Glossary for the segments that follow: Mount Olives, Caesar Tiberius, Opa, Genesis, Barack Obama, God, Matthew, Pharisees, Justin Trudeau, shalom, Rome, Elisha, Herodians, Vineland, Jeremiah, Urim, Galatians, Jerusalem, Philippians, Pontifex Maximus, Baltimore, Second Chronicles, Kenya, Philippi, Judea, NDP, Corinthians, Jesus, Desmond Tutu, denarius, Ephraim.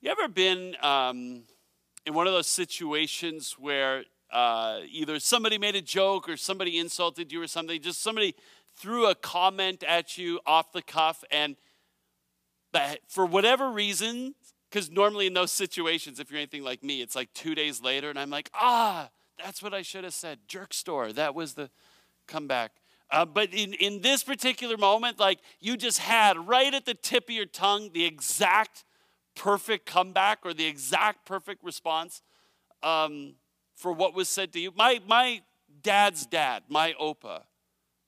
You ever been in one of those situations where either somebody made a joke or somebody insulted you or something, just somebody threw a comment at you off the cuff, and but for whatever reason, because normally in those situations, if you're anything like me, it's like 2 days later, and I'm like, that's what I should have said. Jerk store, that was the comeback. But in this particular moment, like you just had right at the tip of your tongue the exact perfect comeback or the exact perfect response for what was said to you. My dad's dad, my Opa,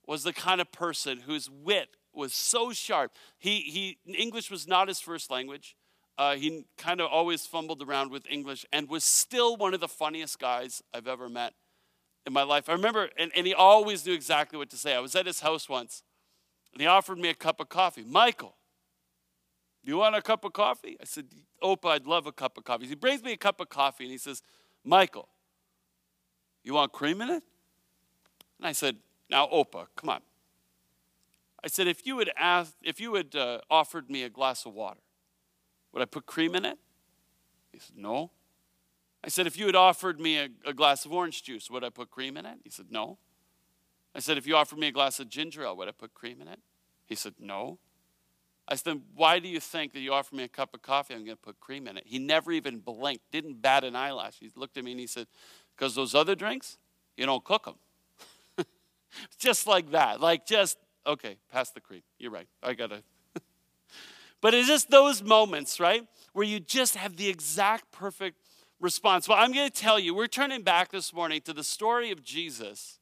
was the kind of person whose wit was so sharp. English was not his first language. He kind of always fumbled around with English and was still one of the funniest guys I've ever met in my life. I remember, and he always knew exactly what to say. I was at his house once, and he offered me a cup of coffee. Michael, do you want a cup of coffee? I said, Opa, I'd love a cup of coffee. He brings me a cup of coffee, and he says, Michael, you want cream in it? And I said, now, Opa, come on. I said, if you had offered me a glass of water, would I put cream in it? He said, no. I said, if you had offered me a glass of orange juice, would I put cream in it? He said, no. I said, if you offered me a glass of ginger ale, would I put cream in it? He said, no. I said, then why do you think that you offered me a cup of coffee, I'm going to put cream in it? He never even blinked, didn't bat an eyelash. He looked at me and he said, because those other drinks, you don't cook them. Just like that. Like just, okay, pass the cream. You're right. I got to. But it's just those moments, right, where you just have the exact perfect response. Well, I'm going to tell you, we're turning back this morning to the story of Jesus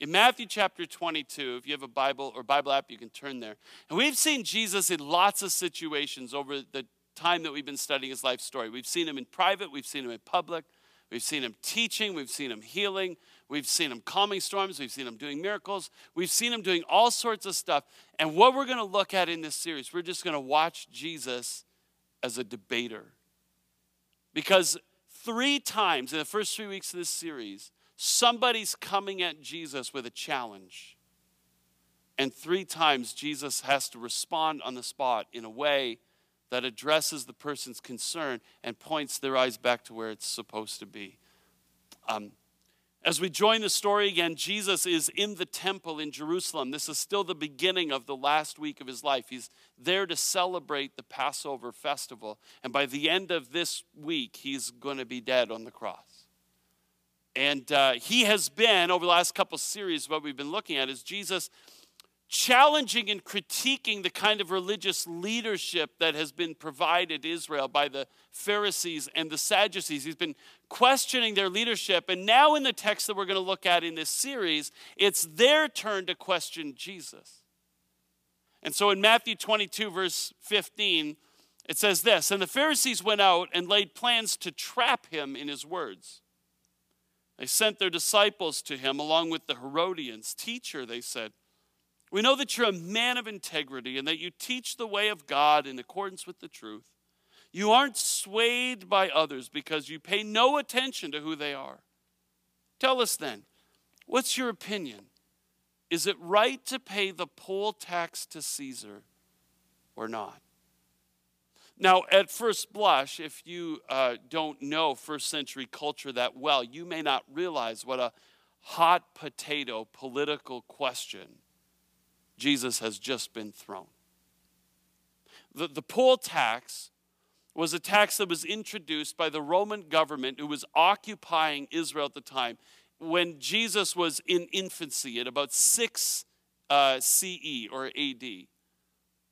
in Matthew chapter 22. If you have a Bible or Bible app, you can turn there. And we've seen Jesus in lots of situations over the time that we've been studying his life story. We've seen him in private. We've seen him in public. We've seen him teaching. We've seen him healing. We've seen him calming storms. We've seen him doing miracles. We've seen him doing all sorts of stuff. And what we're going to look at in this series, we're just going to watch Jesus as a debater. Because 3 times in the first 3 weeks of this series, somebody's coming at Jesus with a challenge. And 3 times Jesus has to respond on the spot in a way that addresses the person's concern and points their eyes back to where it's supposed to be. As we join the story again, Jesus is in the temple in Jerusalem. This is still the beginning of the last week of his life. He's there to celebrate the Passover festival. And by the end of this week, he's going to be dead on the cross. And he has been, over the last couple series, what we've been looking at is Jesus challenging and critiquing the kind of religious leadership that has been provided Israel by the Pharisees and the Sadducees. He's been questioning their leadership. And now in the text that we're going to look at in this series, it's their turn to question Jesus. And so in Matthew 22, verse 15, it says this, and the Pharisees went out and laid plans to trap him in his words. They sent their disciples to him along with the Herodians. Teacher, they said, we know that you're a man of integrity and that you teach the way of God in accordance with the truth. You aren't swayed by others because you pay no attention to who they are. Tell us then, what's your opinion? Is it right to pay the poll tax to Caesar or not? Now, at first blush, if you don't know first century culture that well, you may not realize what a hot potato political question Jesus has just been thrown. The poll tax was a tax that was introduced by the Roman government who was occupying Israel at the time when Jesus was in infancy at about 6 CE or AD.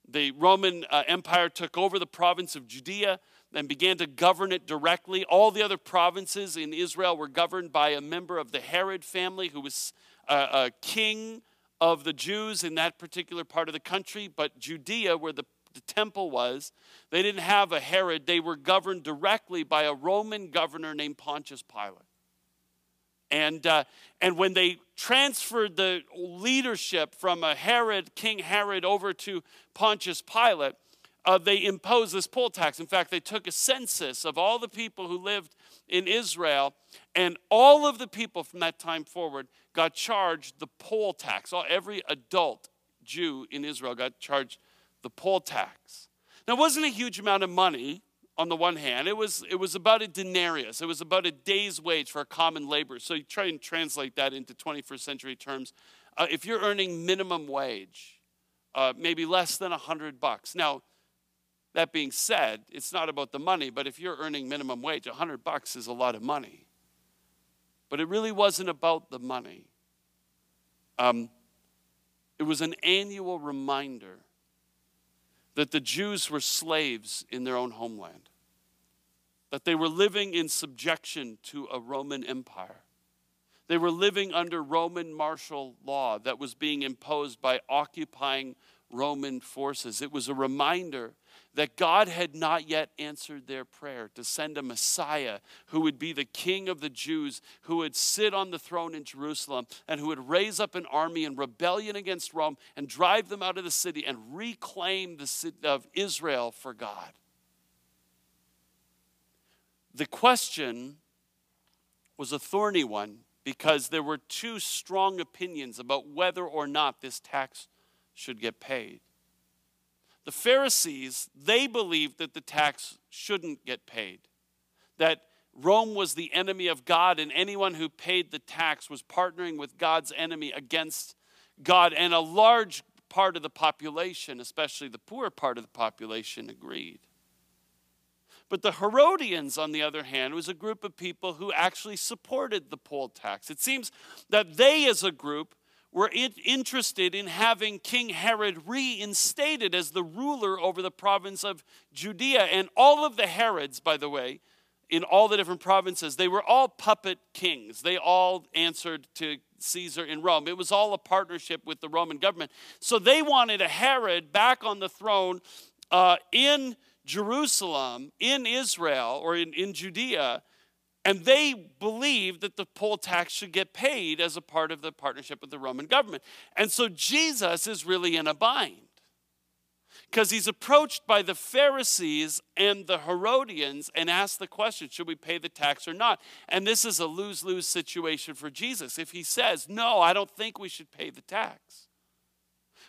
The Roman Empire took over the province of Judea and began to govern it directly. All the other provinces in Israel were governed by a member of the Herod family who was a king of the Jews in that particular part of the country, but Judea, where the temple was, they didn't have a Herod. They were governed directly by a Roman governor named Pontius Pilate. And when they transferred the leadership from a Herod, King Herod, over to Pontius Pilate, they imposed this poll tax. In fact, they took a census of all the people who lived in Israel, and all of the people from that time forward got charged the poll tax. Every adult Jew in Israel got charged the poll tax. Now, it wasn't a huge amount of money on the one hand. It was about a denarius. It was about a day's wage for a common laborer. So you try and translate that into 21st century terms. If you're earning minimum wage, maybe less than $100. Now, that being said, it's not about the money, but if you're earning minimum wage, $100 is a lot of money. But it really wasn't about the money. It was an annual reminder that the Jews were slaves in their own homeland, that they were living in subjection to a Roman Empire. They were living under Roman martial law that was being imposed by occupying Roman forces. It was a reminder that God had not yet answered their prayer to send a Messiah who would be the king of the Jews, who would sit on the throne in Jerusalem, and who would raise up an army in rebellion against Rome and drive them out of the city and reclaim the city of Israel for God. The question was a thorny one because there were two strong opinions about whether or not this tax should get paid. The Pharisees, they believed that the tax shouldn't get paid, that Rome was the enemy of God, and anyone who paid the tax was partnering with God's enemy against God. And a large part of the population, especially the poor part of the population, agreed. But the Herodians, on the other hand, was a group of people who actually supported the poll tax. It seems that they, as a group, were interested in having King Herod reinstated as the ruler over the province of Judea. And all of the Herods, by the way, in all the different provinces, they were all puppet kings. They all answered to Caesar in Rome. It was all a partnership with the Roman government. So they wanted a Herod back on the throne in Jerusalem, in Israel, or in Judea. And they believed that the poll tax should get paid as a part of the partnership with the Roman government. And so Jesus is really in a bind because he's approached by the Pharisees and the Herodians and asked the question, should we pay the tax or not? And this is a lose-lose situation for Jesus. If he says, no, I don't think we should pay the tax,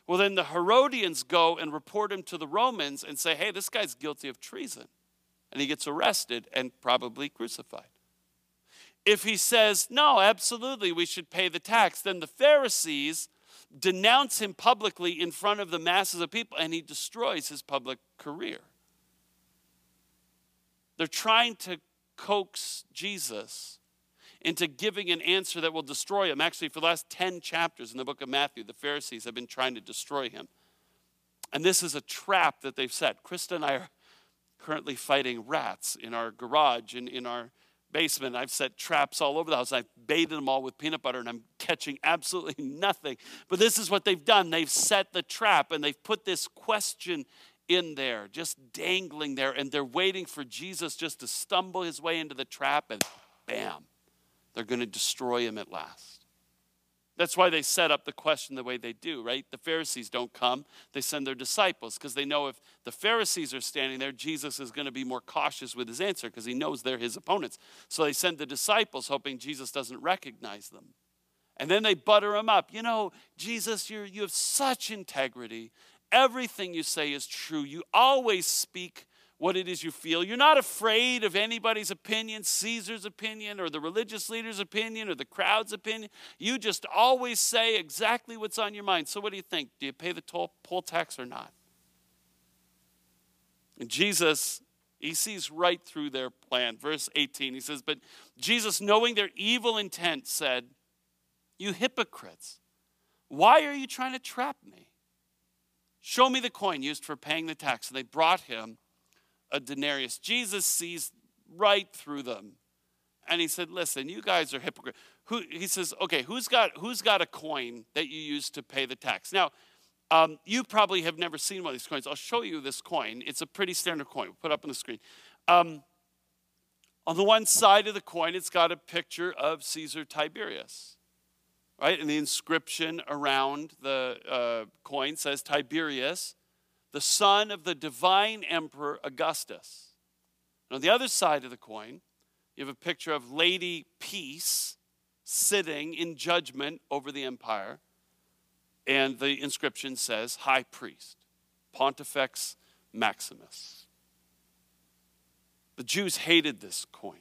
well, then the Herodians go and report him to the Romans and say, hey, this guy's guilty of treason. And he gets arrested and probably crucified. If he says, no, absolutely, we should pay the tax, then the Pharisees denounce him publicly in front of the masses of people, and he destroys his public career. They're trying to coax Jesus into giving an answer that will destroy him. Actually, for the last 10 chapters in the book of Matthew, the Pharisees have been trying to destroy him. And this is a trap that they've set. Krista and I are currently fighting rats in our garage and in our basement. I've set traps all over the house. I've baited them all with peanut butter, and I'm catching absolutely nothing. But this is what they've done. They've set the trap, and they've put this question in there, just dangling there, and they're waiting for Jesus just to stumble his way into the trap, and bam, they're going to destroy him at last. That's why they set up the question the way they do, right? The Pharisees don't come. They send their disciples because they know if the Pharisees are standing there, Jesus is going to be more cautious with his answer because he knows they're his opponents. So they send the disciples hoping Jesus doesn't recognize them. And then they butter him up. You know, Jesus, you have such integrity. Everything you say is true. You always speak what it is you feel. You're not afraid of anybody's opinion, Caesar's opinion, or the religious leader's opinion, or the crowd's opinion. You just always say exactly what's on your mind. So what do you think? Do you pay the poll tax or not? And Jesus, he sees right through their plan. Verse 18, he says, but Jesus, knowing their evil intent, said, you hypocrites, why are you trying to trap me? Show me the coin used for paying the tax. And they brought him a denarius. Jesus sees right through them. And he said, listen, you guys are hypocrites. He says, okay, who's got a coin that you use to pay the tax? Now, you probably have never seen one of these coins. I'll show you this coin. It's a pretty standard coin. We'll put it up on the screen. On the one side of the coin, it's got a picture of Caesar Tiberius, right? And the inscription around the coin says Tiberius, the son of the divine emperor Augustus. And on the other side of the coin, you have a picture of Lady Peace sitting in judgment over the empire. And the inscription says, High Priest, Pontifex Maximus. The Jews hated this coin.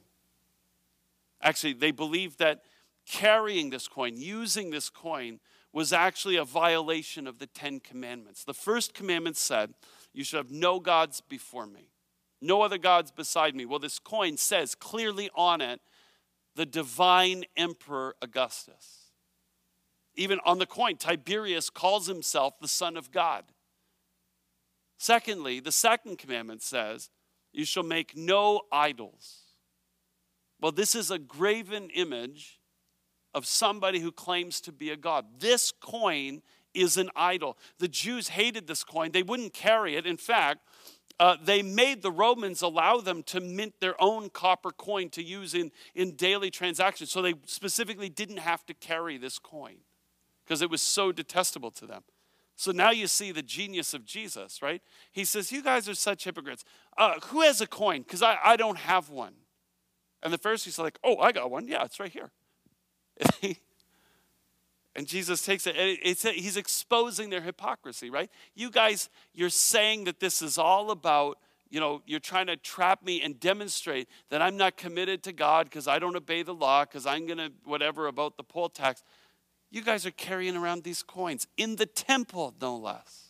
Actually, they believed that carrying this coin, using this coin, was actually a violation of the Ten Commandments. The first commandment said, you should have no gods before me, no other gods beside me. Well, this coin says clearly on it, the divine Emperor Augustus. Even on the coin, Tiberius calls himself the Son of God. Secondly, the second commandment says, you shall make no idols. Well, this is a graven image of somebody who claims to be a god. This coin is an idol. The Jews hated this coin. They wouldn't carry it. In fact, they made the Romans allow them to mint their own copper coin to use in daily transactions. So they specifically didn't have to carry this coin because it was so detestable to them. So now you see the genius of Jesus, right? He says, you guys are such hypocrites. Who has a coin? Because I don't have one. And the Pharisees are like, oh, I got one. Yeah, it's right here. And Jesus takes it. He's exposing their hypocrisy, right? You guys, you're saying that this is all about, you know, you're trying to trap me and demonstrate that I'm not committed to God because I don't obey the law, because I'm going to whatever about the poll tax. You guys are carrying around these coins in the temple, no less.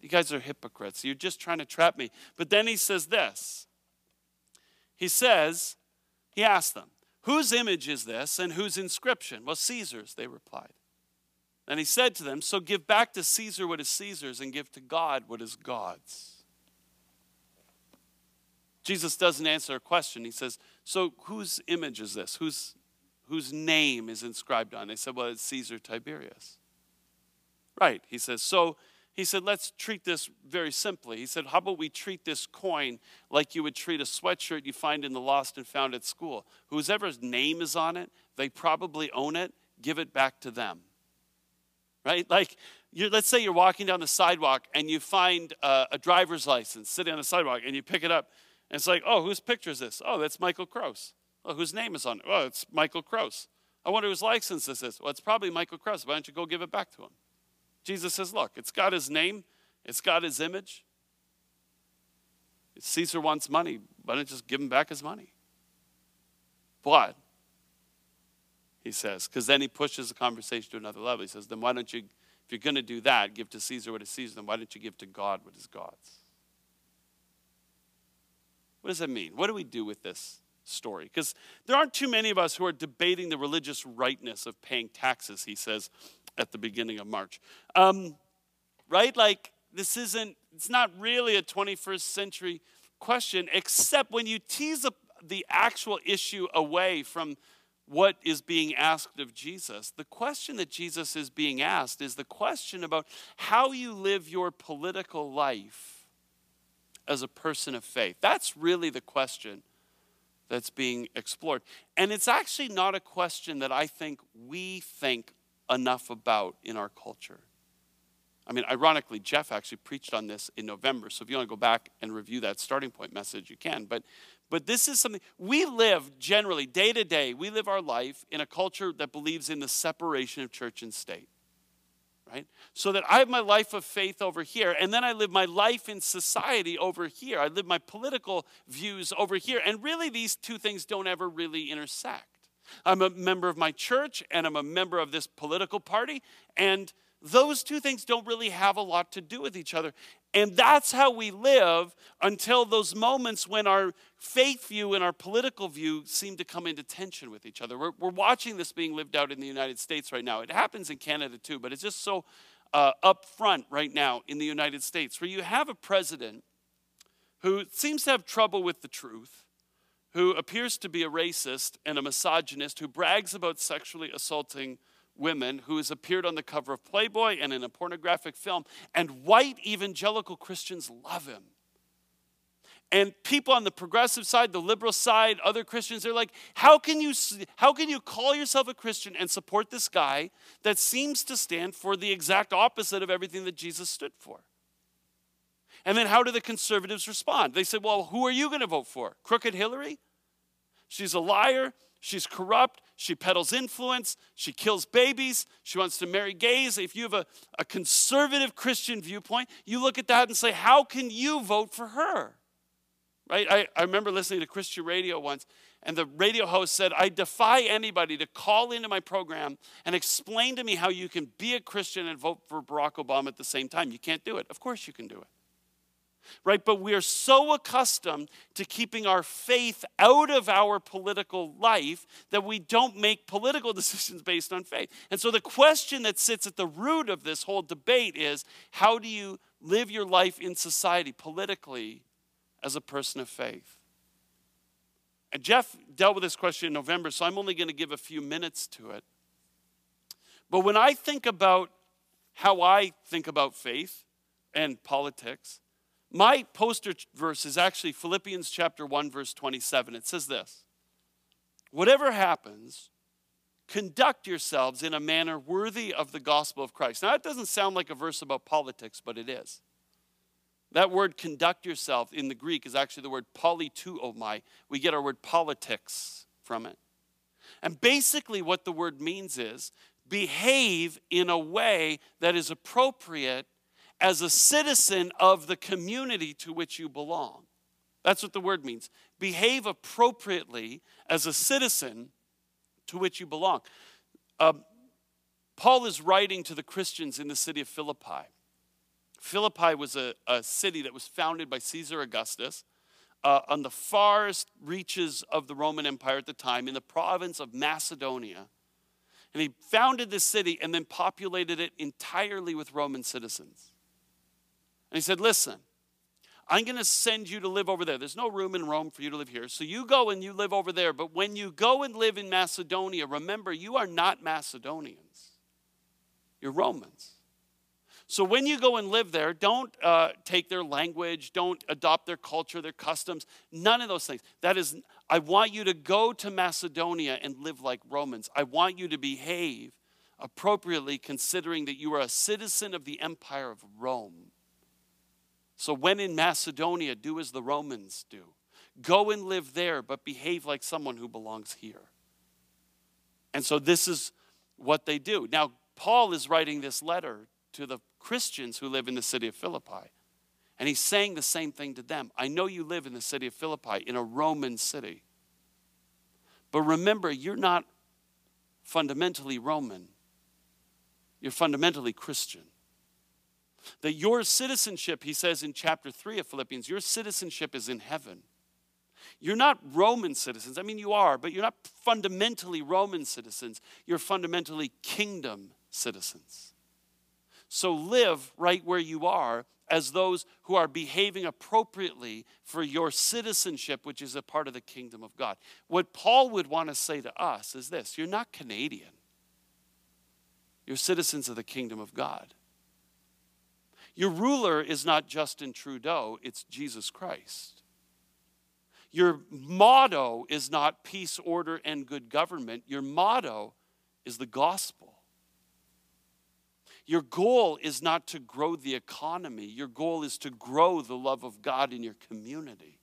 You guys are hypocrites. You're just trying to trap me. But then he says this. He asked them, whose image is this and whose inscription? Well, Caesar's, they replied. And he said to them, so give back to Caesar what is Caesar's and give to God what is God's. Jesus doesn't answer a question. He says, so whose image is this? Whose name is inscribed on? They said, well, it's Caesar Tiberius. Right, he says. So he said, let's treat this very simply. He said, how about we treat this coin like you would treat a sweatshirt you find in the lost and found at school? Whoever's name is on it, they probably own it. Give it back to them. Right? Like, let's say you're walking down the sidewalk and you find a driver's license sitting on the sidewalk and you pick it up. And it's like, oh, whose picture is this? Oh, that's Michael Krause. Well, whose name is on it? Well, it's Michael Krause. I wonder whose license this is. Well, it's probably Michael Krause. Why don't you go give it back to him? Jesus says, look, it's got his name. It's got his image. If Caesar wants money, why don't you just give him back his money? But, he says, because then he pushes the conversation to another level. He says, then why don't you, if you're going to do that, give to Caesar what is Caesar's, then why don't you give to God what is God's? What does that mean? What do we do with this story? Because there aren't too many of us who are debating the religious rightness of paying taxes, he says at the beginning of March. Right? Like, it's not really a 21st century question, except when you tease up the actual issue away from what is being asked of Jesus. The question that Jesus is being asked is the question about how you live your political life as a person of faith. That's really the question that's being explored. And it's actually not a question that I think we think enough about in our culture. I mean, ironically, Jeff actually preached on this in November. So if you want to go back and review that starting point message, you can. But this is something, we live generally, day to day, we live our life in a culture that believes in the separation of church and state. Right? So that I have my life of faith over here, and then I live my life in society over here. I live my political views over here. And really, these two things don't ever really intersect. I'm a member of my church, and I'm a member of this political party. And those two things don't really have a lot to do with each other. And that's how we live until those moments when our faith view and our political view seem to come into tension with each other. We're watching this being lived out in the United States right now. It happens in Canada too, but it's just so up front right now in the United States, where you have a president who seems to have trouble with the truth, who appears to be a racist and a misogynist, who brags about sexually assaulting women, who has appeared on the cover of Playboy and in a pornographic film, and white evangelical Christians love him. And people on the progressive side, the liberal side, other Christians, they're like, how can you call yourself a Christian and support this guy that seems to stand for the exact opposite of everything that Jesus stood for? And then how do the conservatives respond? They said, well, who are you going to vote for? Crooked Hillary? She's a liar. She's corrupt. She peddles influence. She kills babies. She wants to marry gays. If you have a conservative Christian viewpoint, you look at that and say, how can you vote for her? Right? I remember listening to Christian radio once, and the radio host said, I defy anybody to call into my program and explain to me how you can be a Christian and vote for Barack Obama at the same time. You can't do it. Of course you can do it. Right? But we are so accustomed to keeping our faith out of our political life that we don't make political decisions based on faith. And so the question that sits at the root of this whole debate is, how do you live your life in society politically as a person of faith? And Jeff dealt with this question in November, so I'm only going to give a few minutes to it. But when I think about how I think about faith and politics, my poster verse is actually Philippians chapter 1, verse 27. It says this: whatever happens, conduct yourselves in a manner worthy of the gospel of Christ. Now, that doesn't sound like a verse about politics, but it is. That word conduct yourself in the Greek is actually the word politeuomai. We get our word politics from it. And basically what the word means is behave in a way that is appropriate as a citizen of the community to which you belong. That's what the word means. Behave appropriately as a citizen to which you belong. Paul is writing to the Christians in the city of Philippi. Philippi was a city that was founded by Caesar Augustus on the farthest reaches of the Roman Empire at the time, in the province of Macedonia. And he founded this city and then populated it entirely with Roman citizens. And he said, listen, I'm going to send you to live over there. There's no room in Rome for you to live here. So you go and you live over there. But when you go and live in Macedonia, remember, you are not Macedonians. You're Romans. So when you go and live there, don't take their language. Don't adopt their culture, their customs. None of those things. That is, I want you to go to Macedonia and live like Romans. I want you to behave appropriately, considering that you are a citizen of the empire of Rome. So when in Macedonia, do as the Romans do. Go and live there, but behave like someone who belongs here. And so this is what they do. Now, Paul is writing this letter to the Christians who live in the city of Philippi. And he's saying the same thing to them. I know you live in the city of Philippi, in a Roman city. But remember, you're not fundamentally Roman. You're fundamentally Christian. That your citizenship, he says in chapter 3 of Philippians, your citizenship is in heaven. You're not Roman citizens. I mean, you are, but you're not fundamentally Roman citizens. You're fundamentally kingdom citizens. So live right where you are as those who are behaving appropriately for your citizenship, which is a part of the kingdom of God. What Paul would want to say to us is this: you're not Canadian. You're citizens of the kingdom of God. Your ruler is not Justin Trudeau, it's Jesus Christ. Your motto is not peace, order, and good government. Your motto is the gospel. Your goal is not to grow the economy. Your goal is to grow the love of God in your community.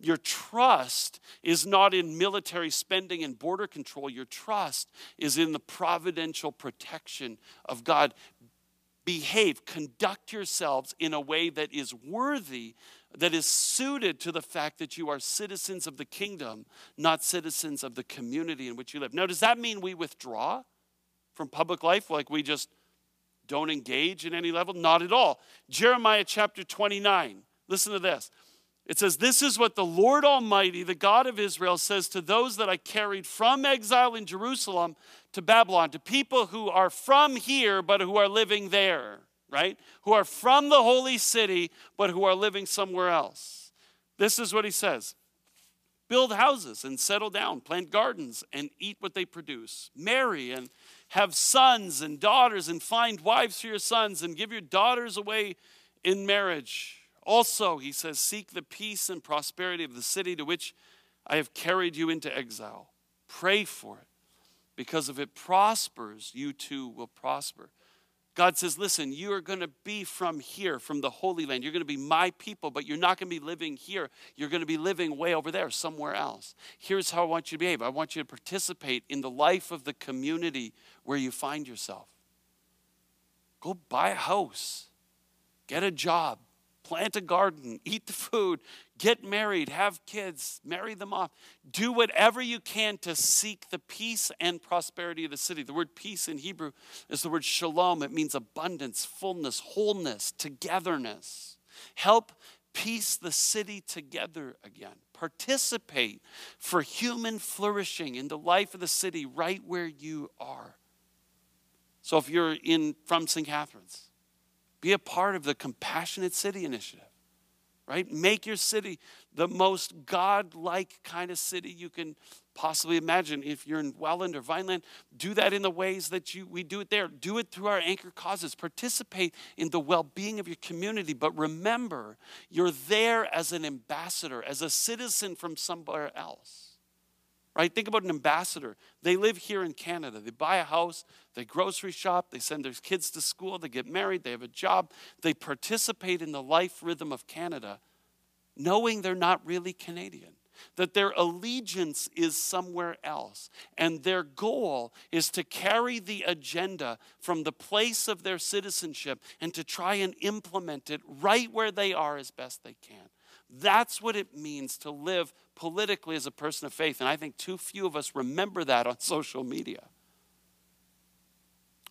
Your trust is not in military spending and border control. Your trust is in the providential protection of God. Behave, conduct yourselves in a way that is worthy, that is suited to the fact that you are citizens of the kingdom, not citizens of the community in which you live. Now, does that mean we withdraw from public life, like we just don't engage in any level? Not at all. Jeremiah chapter 29. Listen to this. It says, this is what the Lord Almighty, the God of Israel, says to those that I carried from exile in Jerusalem to Babylon, to people who are from here but who are living there, right? Who are from the holy city but who are living somewhere else. This is what he says. Build houses and settle down. Plant gardens and eat what they produce. Marry and have sons and daughters, and find wives for your sons, and give your daughters away in marriage. Also, he says, seek the peace and prosperity of the city to which I have carried you into exile. Pray for it, because if it prospers, you too will prosper. God says, listen, you are going to be from here, from the Holy Land. You're going to be my people, but you're not going to be living here. You're going to be living way over there, somewhere else. Here's how I want you to behave. I want you to participate in the life of the community where you find yourself. Go buy a house. Get a job. Plant a garden, eat the food, get married, have kids, marry them off. Do whatever you can to seek the peace and prosperity of the city. The word peace in Hebrew is the word shalom. It means abundance, fullness, wholeness, togetherness. Help piece the city together again. Participate for human flourishing in the life of the city right where you are. So if you're from St. Catharines, be a part of the Compassionate City Initiative, right? Make your city the most God-like kind of city you can possibly imagine. If you're in Welland or Vineland, do that in the ways that we do it there. Do it through our anchor causes. Participate in the well-being of your community. But remember, you're there as an ambassador, as a citizen from somewhere else. Right? Think about an ambassador. They live here in Canada. They buy a house. They grocery shop. They send their kids to school. They get married. They have a job. They participate in the life rhythm of Canada, knowing they're not really Canadian, that their allegiance is somewhere else. And their goal is to carry the agenda from the place of their citizenship and to try and implement it right where they are as best they can. That's what it means to live politically as a person of faith. And I think too few of us remember that on social media.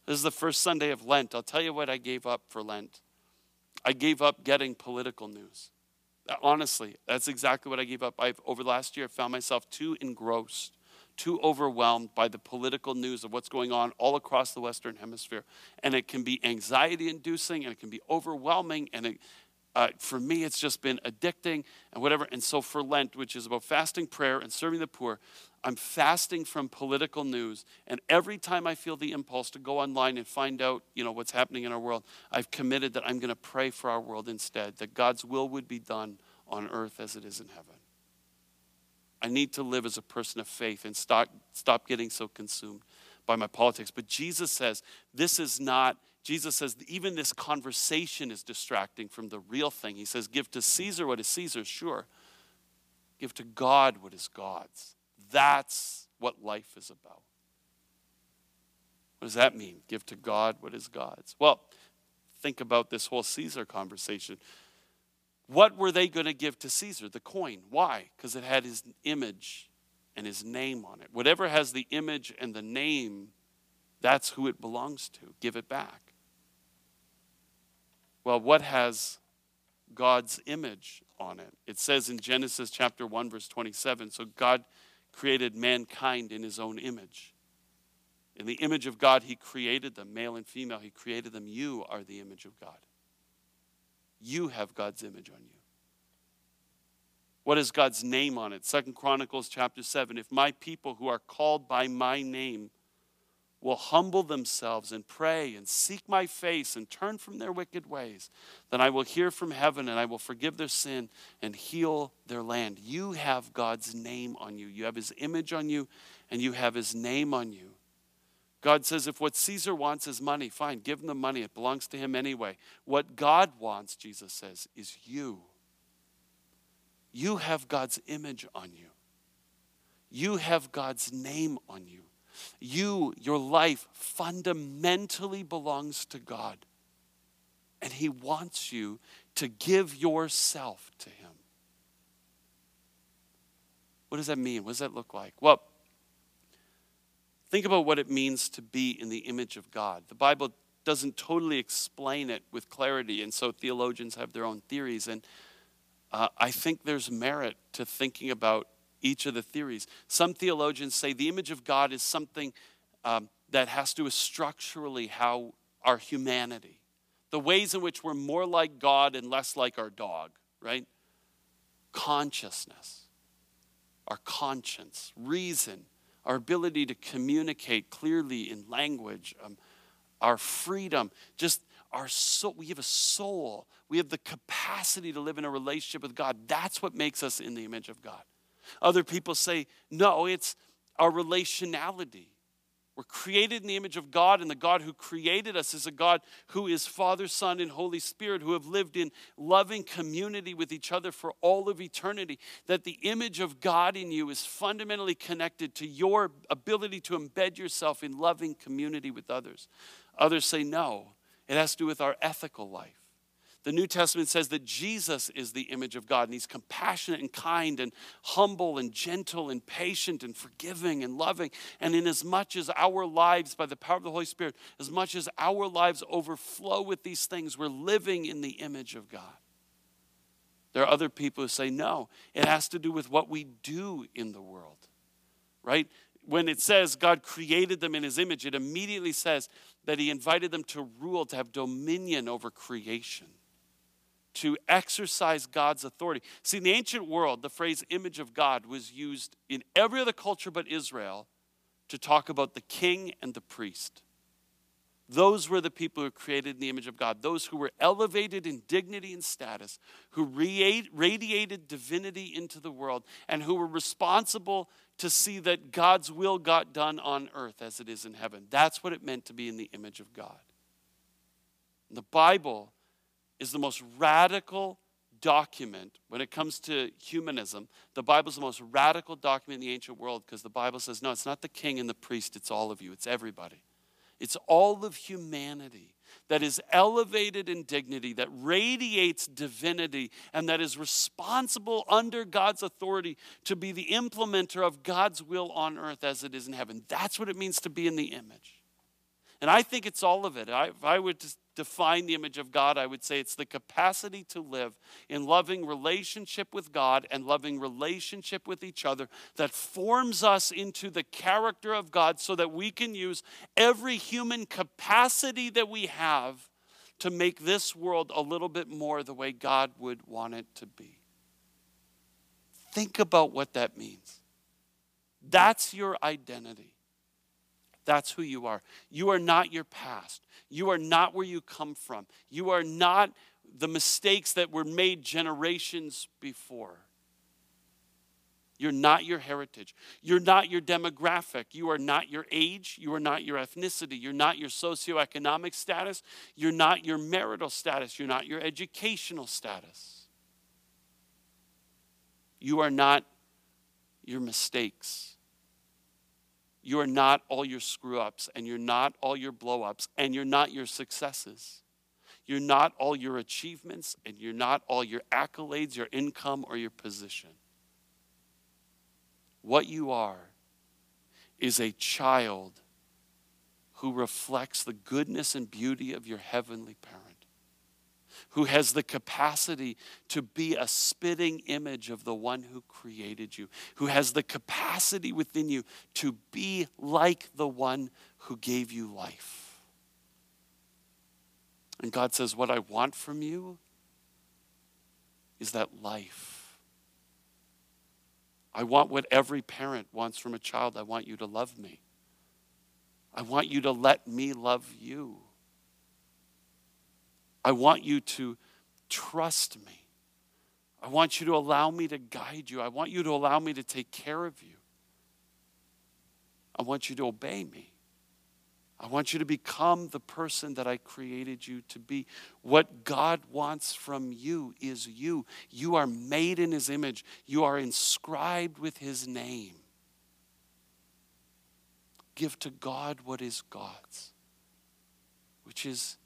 This is the first Sunday of Lent. I'll tell you what I gave up for Lent. I gave up getting political news. Honestly, that's exactly what I gave up. Over the last year, I found myself too engrossed, too overwhelmed by the political news of what's going on all across the Western Hemisphere. And it can be anxiety-inducing, and it can be overwhelming, and for me, it's just been addicting and whatever. And so for Lent, which is about fasting, prayer, and serving the poor, I'm fasting from political news. And every time I feel the impulse to go online and find out, what's happening in our world, I've committed that I'm going to pray for our world instead, that God's will would be done on earth as it is in heaven. I need to live as a person of faith and stop getting so consumed by my politics. But Jesus says even this conversation is distracting from the real thing. He says, give to Caesar what is Caesar's, sure. Give to God what is God's. That's what life is about. What does that mean? Give to God what is God's. Well, think about this whole Caesar conversation. What were they going to give to Caesar? The coin. Why? Because it had his image and his name on it. Whatever has the image and the name, that's who it belongs to. Give it back. Well, what has God's image on it? It says in Genesis chapter 1, verse 27, so God created mankind in his own image. In the image of God, he created them, male and female, he created them. You are the image of God. You have God's image on you. What is God's name on it? Second Chronicles chapter 7, if my people who are called by my name will humble themselves and pray and seek my face and turn from their wicked ways, then I will hear from heaven and I will forgive their sin and heal their land. You have God's name on you. You have his image on you and you have his name on you. God says if what Caesar wants is money, fine, give him the money. It belongs to him anyway. What God wants, Jesus says, is you. You have God's image on you. You have God's name on you. Your life fundamentally belongs to God. And he wants you to give yourself to him. What does that mean? What does that look like? Well, think about what it means to be in the image of God. The Bible doesn't totally explain it with clarity, and so theologians have their own theories. And I think there's merit to thinking about each of the theories. Some theologians say the image of God is something that has to do with structurally how our humanity, the ways in which we're more like God and less like our dog, right? Consciousness, our conscience, reason, our ability to communicate clearly in language, our freedom, just our soul. We have a soul. We have the capacity to live in a relationship with God. That's what makes us in the image of God. Other people say, no, it's our relationality. We're created in the image of God, and the God who created us is a God who is Father, Son, and Holy Spirit, who have lived in loving community with each other for all of eternity, that the image of God in you is fundamentally connected to your ability to embed yourself in loving community with others. Others say, no, it has to do with our ethical life. The New Testament says that Jesus is the image of God, and he's compassionate and kind and humble and gentle and patient and forgiving and loving. And in as much as our lives, by the power of the Holy Spirit, as much as our lives overflow with these things, we're living in the image of God. There are other people who say, no, it has to do with what we do in the world, right? When it says God created them in his image, it immediately says that he invited them to rule, to have dominion over creation, to exercise God's authority. See, in the ancient world, the phrase image of God was used in every other culture but Israel to talk about the king and the priest. Those were the people who were created in the image of God, those who were elevated in dignity and status, who radiated divinity into the world, and who were responsible to see that God's will got done on earth as it is in heaven. That's what it meant to be in the image of God. The Bible is the most radical document when it comes to humanism. The Bible is the most radical document in the ancient world because the Bible says, no, it's not the king and the priest, it's all of you, it's everybody. It's all of humanity that is elevated in dignity, that radiates divinity, and that is responsible under God's authority to be the implementer of God's will on earth as it is in heaven. That's what it means to be in the image. And I think it's all of it. If I were to define the image of God, I would say it's the capacity to live in loving relationship with God and loving relationship with each other that forms us into the character of God so that we can use every human capacity that we have to make this world a little bit more the way God would want it to be. Think about what that means. That's your identity. That's who you are. You are not your past. You are not where you come from. You are not the mistakes that were made generations before. You're not your heritage. You're not your demographic. You are not your age. You are not your ethnicity. You're not your socioeconomic status. You're not your marital status. You're not your educational status. You are not your mistakes. You are not all your screw-ups, and you're not all your blow-ups, and you're not your successes. You're not all your achievements, and you're not all your accolades, your income, or your position. What you are is a child who reflects the goodness and beauty of your heavenly parent, who has the capacity to be a spitting image of the one who created you, who has the capacity within you to be like the one who gave you life. And God says, what I want from you is that life. I want what every parent wants from a child. I want you to love me. I want you to let me love you. I want you to trust me. I want you to allow me to guide you. I want you to allow me to take care of you. I want you to obey me. I want you to become the person that I created you to be. What God wants from you is you. You are made in his image. You are inscribed with his name. Give to God what is God's, which is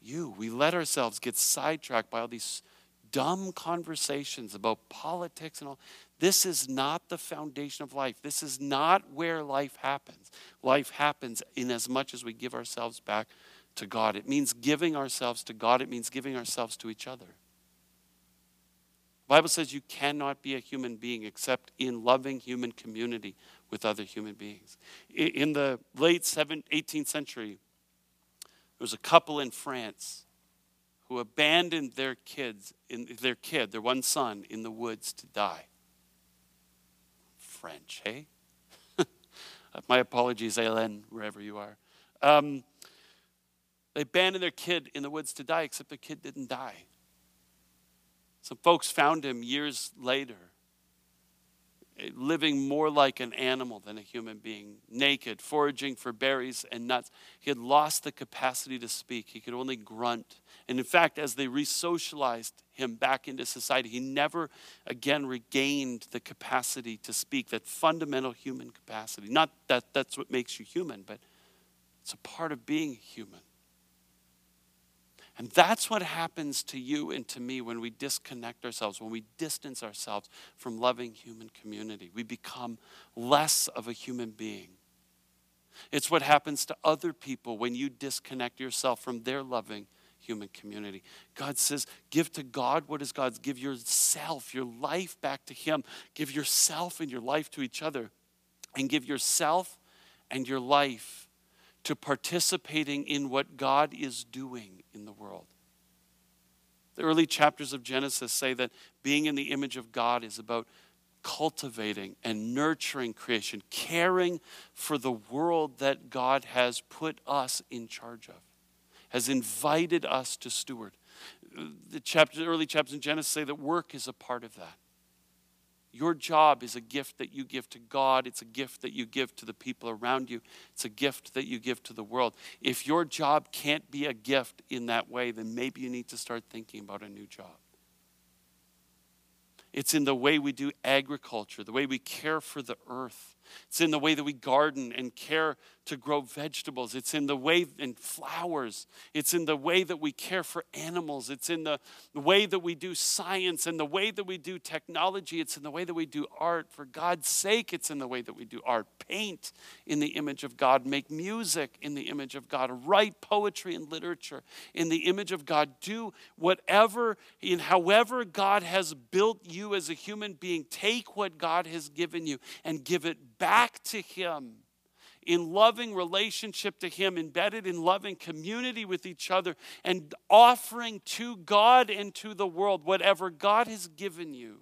you. We let ourselves get sidetracked by all these dumb conversations about politics and all. This is not the foundation of life. This is not where life happens. Life happens in as much as we give ourselves back to God. It means giving ourselves to God. It means giving ourselves to each other. The Bible says you cannot be a human being except in loving human community with other human beings. In the late 18th century, there was a couple in France who abandoned their one son, in the woods to die. French, hey? My apologies, Hélène, wherever you are. They abandoned their kid in the woods to die, except their kid didn't die. Some folks found him years later, living more like an animal than a human being, naked, foraging for berries and nuts. He had lost the capacity to speak. He could only grunt. And in fact, as they re-socialized him back into society, he never again regained the capacity to speak, that fundamental human capacity. Not that that's what makes you human, but it's a part of being human. And that's what happens to you and to me when we disconnect ourselves, when we distance ourselves from loving human community. We become less of a human being. It's what happens to other people when you disconnect yourself from their loving human community. God says, give to God what is God's. Give yourself, your life back to him. Give yourself and your life to each other. And give yourself and your life to participating in what God is doing in the world. The early chapters of Genesis say that being in the image of God is about cultivating and nurturing creation, caring for the world that God has put us in charge of, has invited us to steward. The early chapters in Genesis say that work is a part of that. Your job is a gift that you give to God. It's a gift that you give to the people around you. It's a gift that you give to the world. If your job can't be a gift in that way, then maybe you need to start thinking about a new job. It's in the way we do agriculture, the way we care for the earth. It's in the way that we garden and care to grow vegetables. It's in the way, and flowers. It's in the way that we care for animals. It's in the way that we do science and the way that we do technology. It's in the way that we do art. For God's sake, it's in the way that we do art. Paint in the image of God. Make music in the image of God. Write poetry and literature in the image of God. Do whatever, in however God has built you as a human being. Take what God has given you and give it back to him, in loving relationship to him, embedded in loving community with each other, and offering to God and to the world whatever God has given you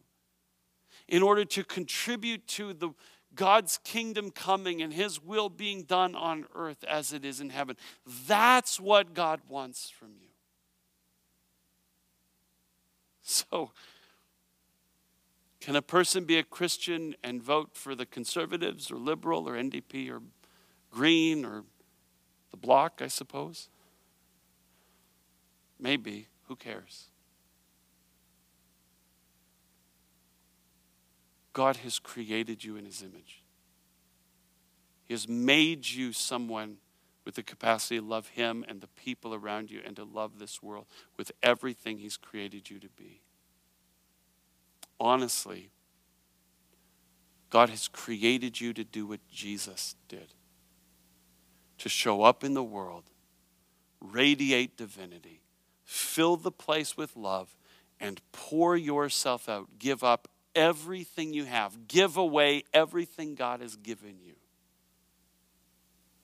in order to contribute to God's kingdom coming and his will being done on earth as it is in heaven. That's what God wants from you. So, can a person be a Christian and vote for the Conservatives or Liberal or NDP or Green or the Bloc, I suppose? Maybe. Who cares? God has created you in his image. He has made you someone with the capacity to love him and the people around you and to love this world with everything he's created you to be. Honestly, God has created you to do what Jesus did. To show up in the world, radiate divinity, fill the place with love, and pour yourself out. Give up everything you have. Give away everything God has given you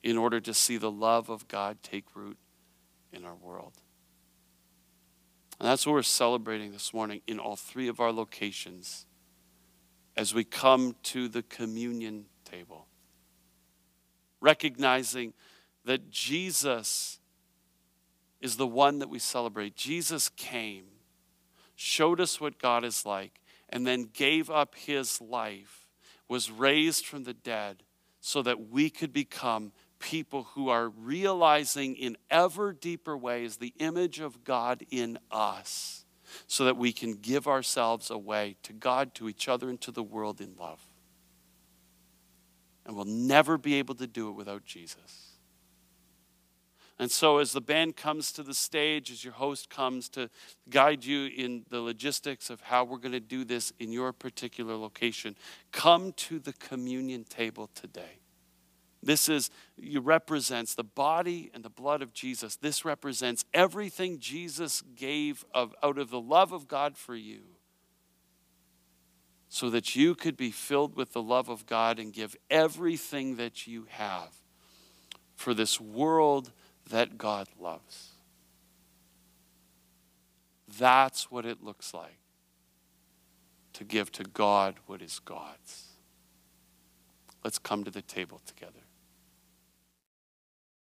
in order to see the love of God take root in our world. And that's what we're celebrating this morning in all three of our locations as we come to the communion table. Recognizing that Jesus is the one that we celebrate. Jesus came, showed us what God is like, and then gave up his life, was raised from the dead so that we could become people who are realizing in ever deeper ways the image of God in us so that we can give ourselves away to God, to each other, and to the world in love. And we'll never be able to do it without Jesus. And so as the band comes to the stage, as your host comes to guide you in the logistics of how we're going to do this in your particular location, come to the communion table today. It represents the body and the blood of Jesus. This represents everything Jesus gave out of the love of God for you so that you could be filled with the love of God and give everything that you have for this world that God loves. That's what it looks like to give to God what is God's. Let's come to the table together.